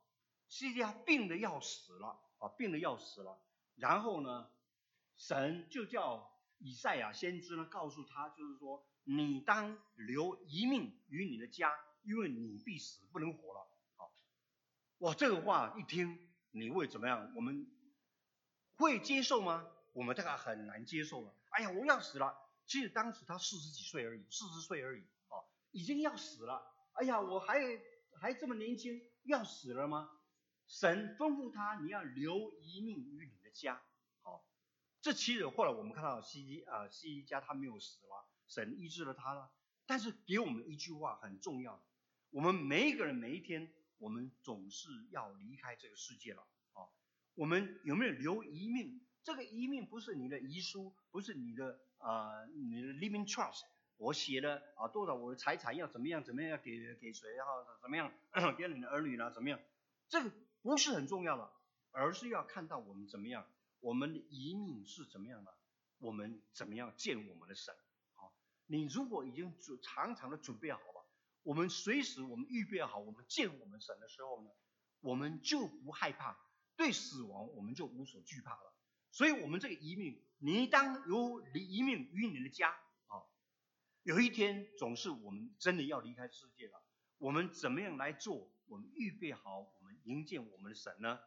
西西家病得要死了啊，病得要死了，然后呢？神就叫以赛亚先知呢，告诉他，就是说，你当留一命于你的家，因为你必死不能活了。好，哇，这个话一听，你会怎么样？我们会接受吗？我们大概很难接受了。哎呀，我要死了！其实当时他四十几岁而已，四十岁而已，啊，已经要死了。哎呀，我还还这么年轻，要死了吗？神吩咐他，你要留一命于你的家。这其实后来我们看到西啊西西家他没有死了，神医治了他了。但是给我们一句话很重要，我们每一个人每一天，我们总是要离开这个世界了啊。我们有没有留遗命？这个遗命不是你的遗书，不是你的啊、呃、你的 living trust， 我写的啊多少我的财产要怎么样怎么样要给给谁，然后怎么样给你的儿女啦、啊、怎么样？这个不是很重要的，而是要看到我们怎么样，我们的移民是怎么样的，我们怎么样见我们的神。好，你如果已经常常的准备好了，我们随时我们预备好，我们见我们神的时候呢，我们就不害怕，对死亡我们就无所惧怕了。所以我们这个移民，你当有移民与你的家，有一天总是我们真的要离开世界了，我们怎么样来做，我们预备好我们迎接我们的神呢？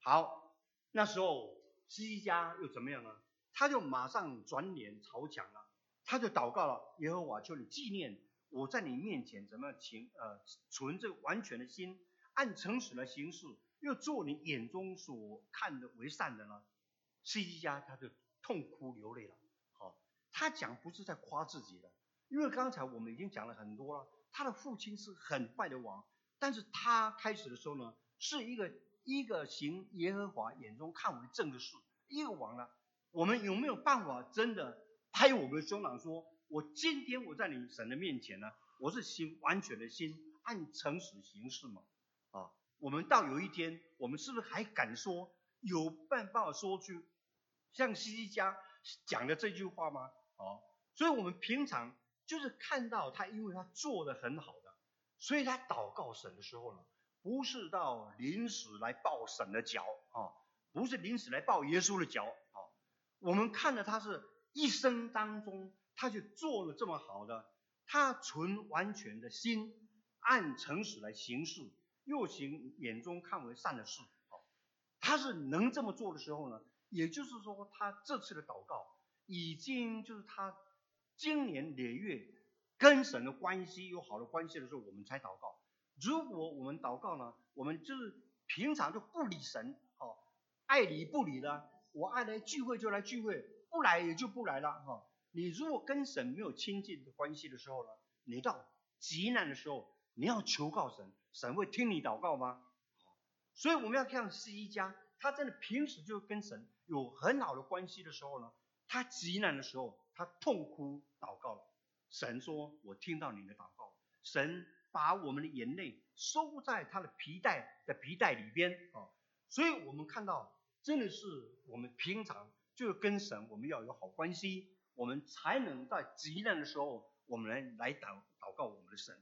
好，那时候西家又怎么样呢？他就马上转脸朝墙了，他就祷告了，耶和华求你纪念我在你面前怎么样行，呃，存这个完全的心，按诚实的行事，又做你眼中所看的为善的呢。西家他就痛哭流泪了。他讲不是在夸自己的，因为刚才我们已经讲了很多了，他的父亲是很坏的王，但是他开始的时候呢，是一个一个行耶和华眼中看为正的事，一个王了。我们有没有办法真的拍我们的胸膛说，我今天我在你神的面前呢，我是行完全的心，按诚实行事嘛？啊，我们到有一天，我们是不是还敢说，有办法说出像西西家讲的这句话吗？哦，所以我们平常就是看到他，因为他做的很好的，所以他祷告神的时候呢，不是到临时来抱神的脚啊、哦，不是临时来抱耶稣的脚啊、哦。我们看了他是一生当中，他就做了这么好的，他存完全的心，按诚实来行事，又行眼中看为善的事、哦。他是能这么做的时候呢，也就是说他这次的祷告已经就是他经年累月跟神的关系有好的关系的时候，我们才祷告。如果我们祷告呢，我们就是平常就不理神、哦、爱理不理的，我爱来聚会就来聚会，不来也就不来了、哦、你如果跟神没有亲近的关系的时候呢，你到极难的时候你要求告神，神会听你祷告吗？所以我们要看西西家，他真的平时就跟神有很好的关系的时候呢，他极难的时候他痛哭祷告了，神说我听到你的祷告，神把我们的眼泪收在他的皮带的皮带里边、哦、所以我们看到真的是我们平常就跟神我们要有好关系，我们才能在极难的时候我们来 祷, 祷告我们的神。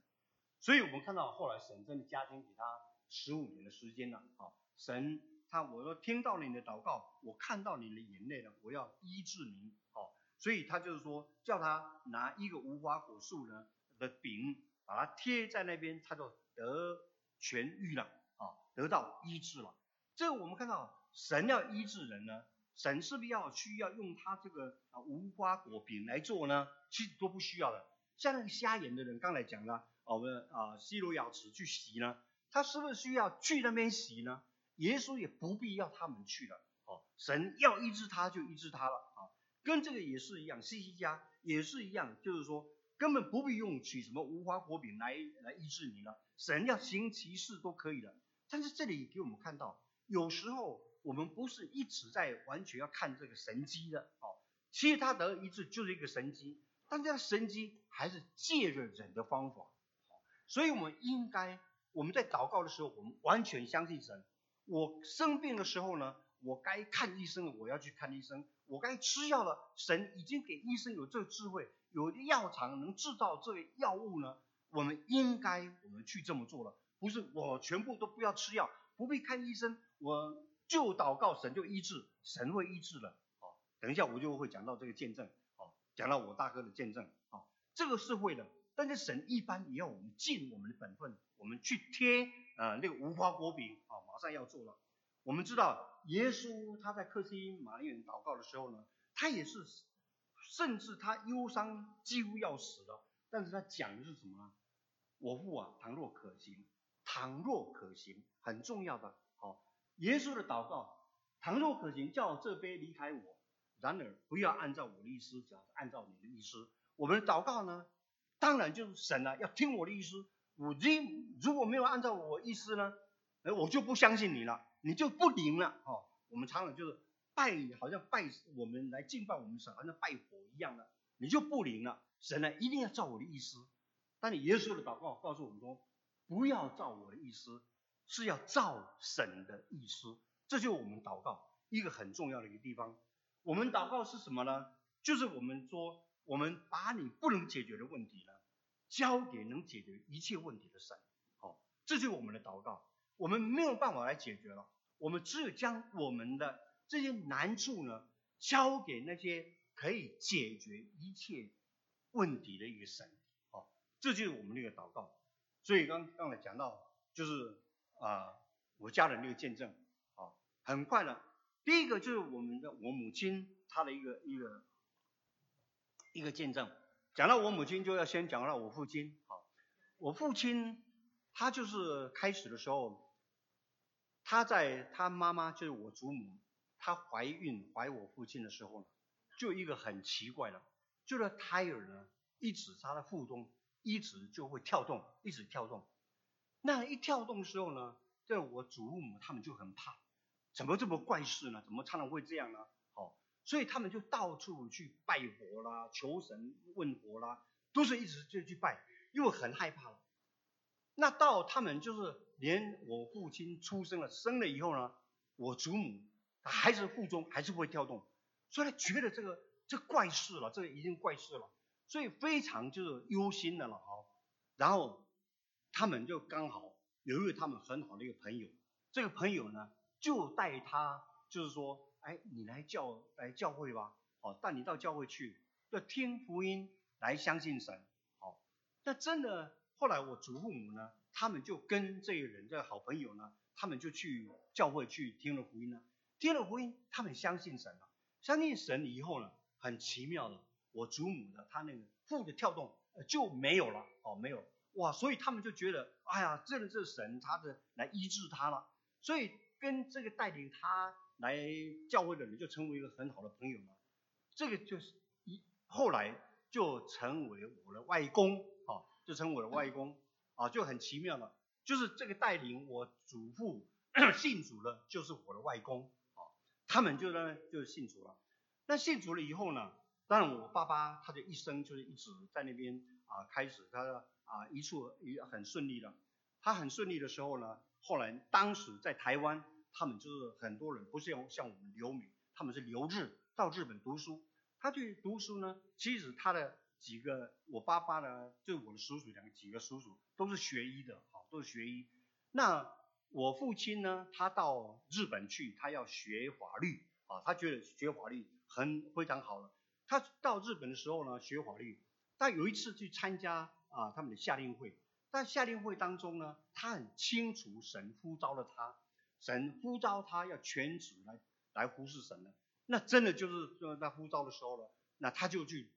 所以我们看到后来神真的加添给他十五年的时间了、哦、神他我说听到你的祷告，我看到你的眼泪了，我要医治你、哦、所以他就是说叫他拿一个无花果树呢的饼把它贴在那边，他就得痊愈了、哦、得到医治了。这我们看到神要医治人呢，神是不是要需要用他这个无花果饼来做呢？其实都不需要的。像那个瞎眼的人刚才讲了，我们啊西罗亚池去洗呢，他是不是需要去那边洗呢？耶稣也不必要他们去了、哦、神要医治他就医治他了、啊、跟这个也是一样，西西家也是一样，就是说根本不必用取什么无花果饼来来医治你了，神要行其事都可以了。但是这里给我们看到，有时候我们不是一直在完全要看这个神迹的、哦、其实他得医治就是一个神迹，但这神迹还是借着人的方法、哦、所以我们应该我们在祷告的时候我们完全相信神。我生病的时候呢，我该看医生了，我要去看医生，我该吃药了，神已经给医生有这个智慧，有药厂能制造这个药物呢，我们应该我们去这么做了，不是我全部都不要吃药，不必看医生，我就祷告神就医治，神会医治了、哦、等一下我就会讲到这个见证、哦、讲到我大哥的见证、哦、这个是会的。但是神一般也要我们尽我们的本分，我们去贴呃，那个无花果饼啊、哦，马上要做了。我们知道耶稣他在客西马尼园祷告的时候呢，他也是，甚至他忧伤几乎要死了，但是他讲的是什么呢？我父啊，倘若可行，倘若可行，很重要的。好、哦，耶稣的祷告，倘若可行，叫这杯离开我，然而不要按照我的意思，只要按照你的意思。我们的祷告呢，当然就是神啊，要听我的意思。我如果没有按照我意思呢，我就不相信你了，你就不灵了、哦、我们常常就是拜，好像拜我们来敬拜我们神，好像拜火一样的，你就不灵了。神呢，一定要照我的意思。但是耶稣的祷告告诉我们说，不要照我的意思，是要照神的意思。这就是我们祷告一个很重要的一个地方。我们祷告是什么呢？就是我们说，我们把你不能解决的问题呢，交给能解决一切问题的神。好，这就是我们的祷告。我们没有办法来解决了，我们只有将我们的这些难处呢，交给那些可以解决一切问题的一个神。好，这就是我们那个祷告。所以刚刚才讲到，就是啊、呃，我家人那个见证。好，很快呢，第一个就是我们的我母亲她的一个一个一个见证。讲到我母亲，就要先讲到我父亲。好，我父亲他就是开始的时候，他在他妈妈就是我祖母，她怀孕怀我父亲的时候呢，就一个很奇怪的，就是胎儿呢，一直他的腹中一直就会跳动，一直跳动。那一跳动的时候呢，这我祖母他们就很怕，怎么这么怪事呢？怎么常常会这样呢？好，所以他们就到处去拜佛啦，求神问佛啦，都是一直就去拜，因为很害怕了。那到他们就是连我父亲出生了，生了以后呢，我祖母还是腹中还是会跳动，所以他觉得这个这怪事了，这个已经怪事了，所以非常就是忧心的了哈。然后他们就刚好有一个他们很好的一个朋友，这个朋友呢就带他，就是说，哎，你来教来教会吧，好，带你到教会去，要听福音来相信神，好。那真的后来我祖父母呢，他们就跟这个人这个好朋友呢，他们就去教会去听了福音呢，听了福音，他们相信神了，相信神以后呢，很奇妙的，我祖母的他那个腹的跳动就没有了，哦，没有，哇，所以他们就觉得，哎呀，真的是神他的来医治他了，所以跟这个带领他来教会的人就成为一个很好的朋友了，这个就是后来就成为我的外公，哦，就成为我的外公，啊，就很奇妙了，就是这个带领我祖父信主的，就是我的外公，啊，他们就呢就是信主了。那信主了以后呢，当然我爸爸他就一生就是一直在那边啊，开始他啊一处也很顺利了。他很顺利的时候呢，后来当时在台湾，他们就是很多人不是像我们留美，他们是留日到日本读书。他去读书呢，其实他的几个我爸爸呢，就我的叔叔两个几个叔叔都是学医的，好，都是学医。那我父亲呢，他到日本去，他要学法律啊，他觉得学法律很非常好了。他到日本的时候呢，学法律。他有一次去参加啊他们的夏令会，在夏令会当中呢，他很清楚神呼召了他，神呼召他要全职来来服侍神了。那真的就是就在呼召的时候了，那他就去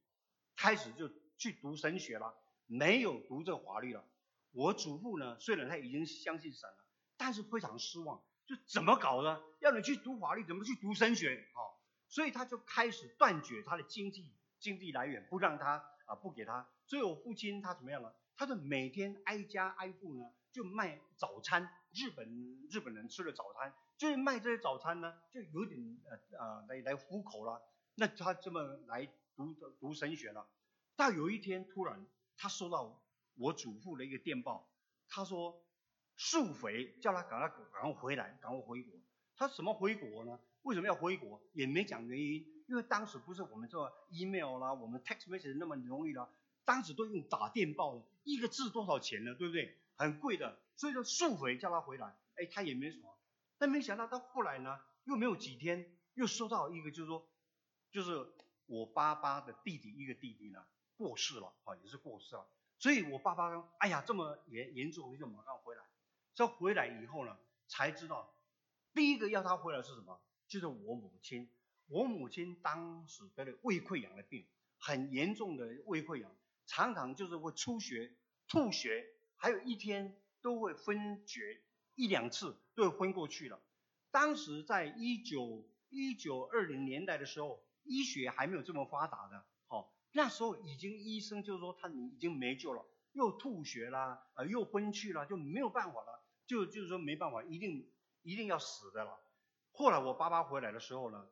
开始就去读神学了，没有读这法律了。我祖父呢，虽然他已经相信神了，但是非常失望，就怎么搞的？要你去读法律，怎么去读神学？哦，所以他就开始断绝他的经济经济来源，不让他啊，不给他。所以我父亲他怎么样了？他就每天挨家挨户呢，就卖早餐。日本日本人吃的早餐，就是卖这些早餐呢，就有点呃啊、呃、来来糊口了。那他这么来读读神学了。到有一天突然，他收到我祖父的一个电报，他说，树匪叫他赶快赶快回来，赶快回国。他什么回国呢？为什么要回国？也没讲原因，因为当时不是我们做 email 啦，我们 text message 那么容易啦，当时都用打电报了，一个字多少钱呢？对不对？很贵的，所以说树匪叫他回来，哎，他也没什么。但没想到他后来呢，又没有几天，又收到一个，就是说，就是我爸爸的弟弟一个弟弟呢过世了，啊，也是过世了。所以我爸爸说，哎呀，这么严严重，就马上回来。这回来以后呢，才知道第一个要他回来是什么，就是我母亲。我母亲当时得了胃溃疡的病，很严重的胃溃疡，常常就是会出血、吐血，还有一天都会昏厥一两次，都会昏过去了。当时在一九一九二零年代的时候，医学还没有这么发达的，哦，那时候已经医生就是说他已经没救了，又吐血啦，呃，又昏去了，就没有办法了。就就是说没办法，一定一定要死的了。后来我爸爸回来的时候呢，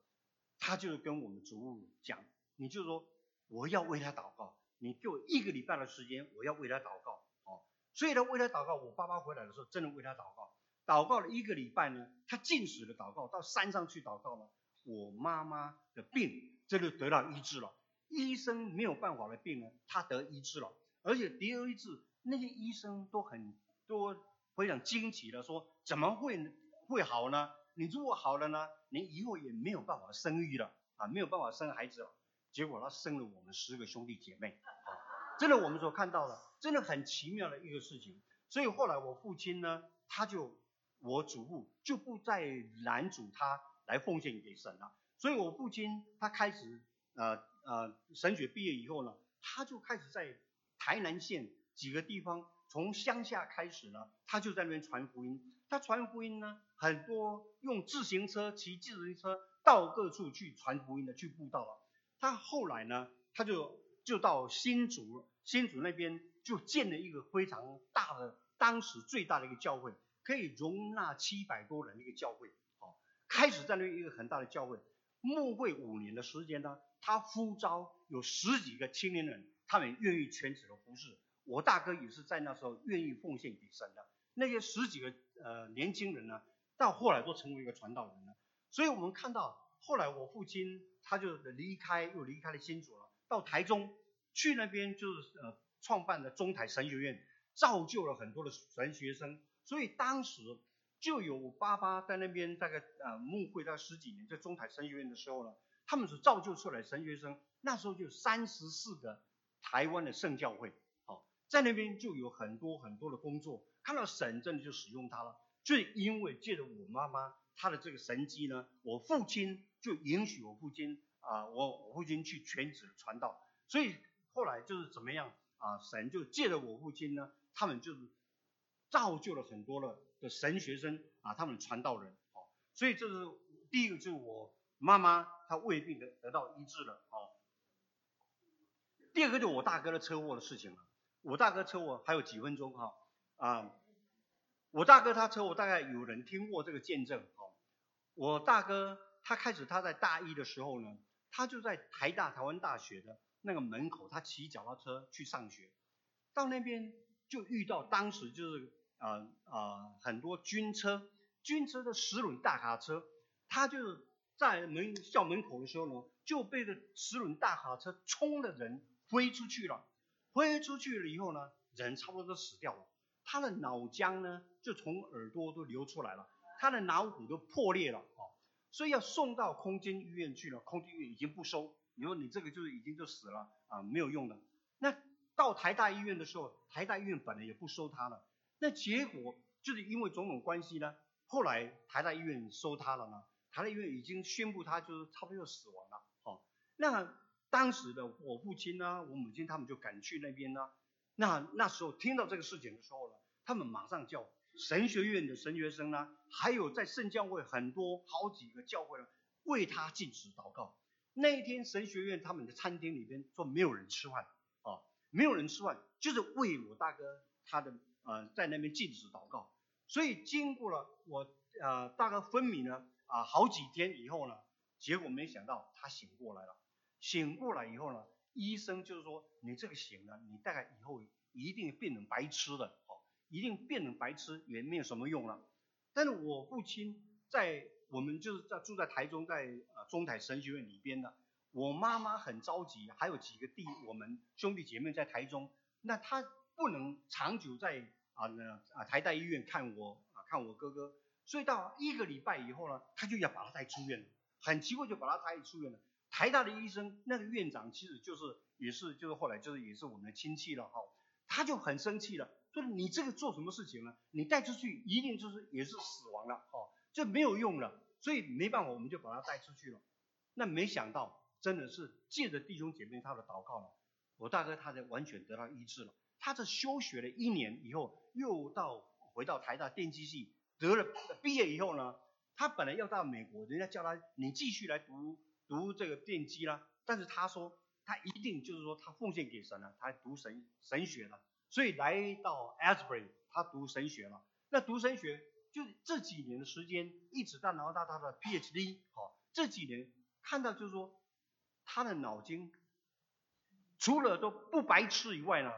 他就跟我们祖母讲，你就说我要为他祷告，你给我一个礼拜的时间，我要为他祷告。哦，所以呢，为他祷告，我爸爸回来的时候真的为他祷告。祷告了一个礼拜呢，他禁食了祷告，到山上去祷告了。我妈妈的病真的得到医治了，医生没有办法的病呢，他得医治了。而且得医治，那些医生都很多非常惊奇的说，怎么会会好呢？你如果好了呢，你以后也没有办法生育了啊，没有办法生孩子了。结果他生了我们十个兄弟姐妹啊，真的我们所看到的，真的很奇妙的一个事情。所以后来我父亲呢，他就我祖父就不再拦阻他来奉献给神了。所以我父亲他开始呃呃神学毕业以后呢，他就开始在台南县几个地方，从乡下开始呢，他就在那边传福音。他传福音呢，很多用自行车骑自行车到各处去传福音的，去布道了。他后来呢，他就就到新竹，新竹那边就建了一个非常大的，当时最大的一个教会，可以容纳七百多人的一个教会。好，开始在那边一个很大的教会，牧会五年的时间呢，他呼召有十几个青年人，他们愿意全职的服侍。我大哥也是在那时候愿意奉献给神的。那些十几个呃年轻人呢，到后来都成为一个传道人了。所以我们看到，后来我父亲他就离开，又离开了新竹了，到台中去那边就是呃创办了中台神学院，造就了很多的神学生。所以当时就有我爸爸在那边大概呃牧会到十几年，在中台神学院的时候呢，他们所造就出来的神学生，那时候就三十四个台湾的圣教会。在那边就有很多很多的工作，看到神真的就使用他了。就因为借着我妈妈她的这个神迹呢，我父亲就允许我父亲啊、呃，我我父亲去全职传道。所以后来就是怎么样啊、呃？神就借着我父亲呢，他们就是造就了很多的的神学生啊、呃，他们传道人。哦，所以这是第一个，就是我妈妈她胃病的得到医治了。哦，第二个就是我大哥的车祸的事情了。我大哥车祸还有几分钟哈啊！我大哥他车祸大概有人听过这个见证哈。我大哥他开始他在大一的时候呢，他就在台大台湾大学的那个门口，他骑脚踏车去上学，到那边就遇到当时就是呃呃很多军车，军车的十轮大卡车，他就是在门校门口的时候呢，就被这十轮大卡车冲的人飞出去了。飞出去了以后呢，人差不多都死掉了。他的脑浆呢，就从耳朵都流出来了，他的脑骨都破裂了哦，所以要送到空军医院去了。空军医院已经不收，你说你这个就是已经就死了啊，没有用的。那到台大医院的时候，台大医院本来也不收他了，那结果就是因为种种关系呢，后来台大医院收他了呢，台大医院已经宣布他就是差不多死亡了。哦，那。当时的我父亲啊，我母亲他们就赶去那边啊。那那时候听到这个事情的时候呢，他们马上叫神学院的神学生呢、啊，还有在圣教会很多好几个教会呢，为他禁食祷告。那一天神学院他们的餐厅里边说没有人吃饭啊，没有人吃饭，就是为我大哥他的呃在那边禁食祷告。所以经过了我呃大哥昏迷呢啊、呃、好几天以后呢，结果没想到他醒过来了。醒过来以后呢，医生就是说你这个醒了，你大概以后一定变成白痴的哦，一定变成白痴也没有什么用了。但是我父亲在我们就是在住在台中，在呃中台神学院里边的，我妈妈很着急，还有几个弟我们兄弟姐妹在台中，那他不能长久在啊呢啊台大医院看我啊看我哥哥，所以到一个礼拜以后呢，他就要把他带出院了，很奇怪就把他带出院了。台大的医生那个院长其实就是也是就是后来就是也是我们的亲戚了哈，他就很生气了，说你这个做什么事情呢？你带出去一定就是也是死亡了哦，这没有用了，所以没办法我们就把他带出去了。那没想到真的是借着弟兄姐妹他的祷告了，我大哥他才完全得到医治了。他在休学了一年以后，又到回到台大电机系得了毕业以后呢，他本来要到美国，人家叫他你继续来读。读这个电机啦，但是他说他一定就是说他奉献给神了，他读神神学了，所以来到 Asbury 他读神学了。那读神学就是这几年的时间，一直到拿到他的 PhD 哦，这几年看到就是说他的脑筋除了都不白痴以外呢，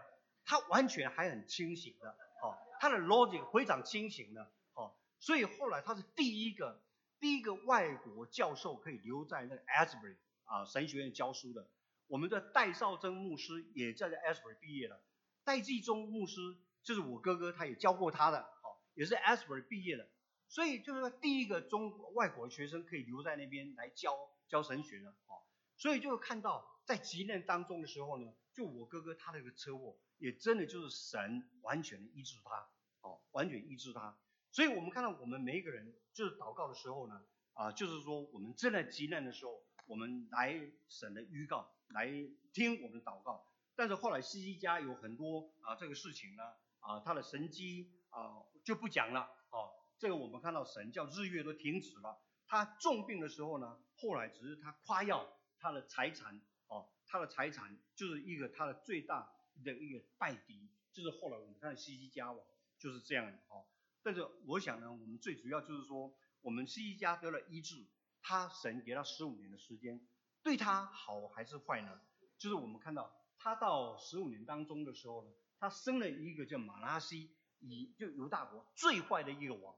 他完全还很清醒的哦，他的 logic 非常清醒的哦，所以后来他是第一个第一个外国教授可以留在那个 Asbury 啊神学院教书的。我们的戴绍曾牧师也在 Asbury 毕业了，戴季中牧师就是我哥哥，他也教过他的，哦，也是 Asbury 毕业的。所以就是说第一个中国外国学生可以留在那边来教教神学呢，哦，所以就看到在急难当中的时候呢，就我哥哥他那个车祸也真的就是神完全的医治他，哦，完全医治他。所以我们看到我们每一个人就是祷告的时候呢，啊，就是说我们正在急难的时候，我们来神的预告，来听我们的祷告。但是后来西西家有很多啊这个事情呢，啊，他的神迹啊就不讲了，啊，这个我们看到神叫日月都停止了。他重病的时候呢，后来只是他夸耀他的财产，哦，他的财产就是一个他的最大的一个败敌，就是后来我们看西西家王就是这样的，哦。但是我想呢，我们最主要就是说，我们西西家得了医治，他神给他十五年的时间，对他好还是坏呢？就是我们看到他到十五年当中的时候呢，他生了一个叫马拉西，以就犹大国最坏的一个王。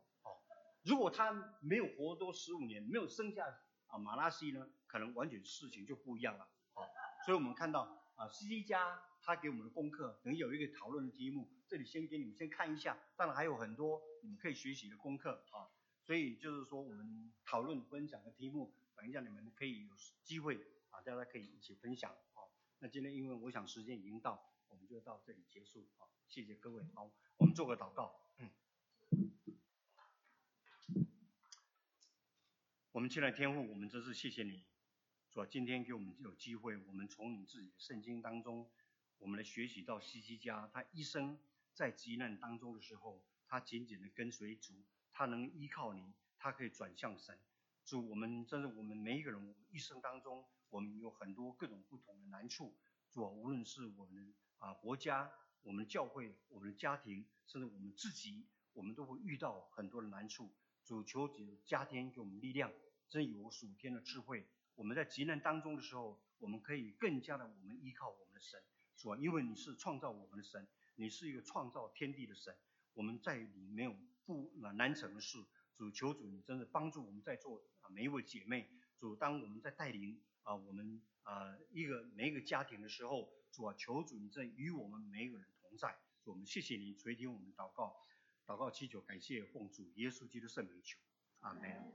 如果他没有活多十五年，没有生下啊马拉西呢，可能完全事情就不一样了。好，所以我们看到啊，西西家他给我们的功课，等有一个讨论的题目，这里先给你们先看一下，当然还有很多你们可以学习的功课啊。所以就是说我们讨论分享的题目，等一下你们可以有机会啊，大家可以一起分享啊。那今天因为我想时间已经到，我们就到这里结束啊，谢谢各位，好，我们做个祷告，嗯。我们亲爱的天父，我们真是谢谢你，主啊，今天给我们有机会，我们从你自己的圣经当中，我们来学习到西西家，他一生在急难当中的时候，他紧紧的跟随主，他能依靠你，他可以转向神。主，我们真是我们每一个人，我们一生当中，我们有很多各种不同的难处，主啊，无论是我们啊国家、我们的教会、我们的家庭，甚至我们自己，我们都会遇到很多的难处。主，求主加添给我们力量，真有属天的智慧。我们在急难当中的时候，我们可以更加的我们依靠我们的神，主啊，因为你是创造我们的神，你是一个创造天地的神，我们在你没有不难成的事。主，求主你真的帮助我们在座每一位姐妹。主，当我们在带领啊我们啊一个每一个家庭的时候，主啊，求主你真与我们每一个人同在。主，我们谢谢你垂听我们的祷告。祷告祈求，感谢奉主耶稣基督圣名求，阿们。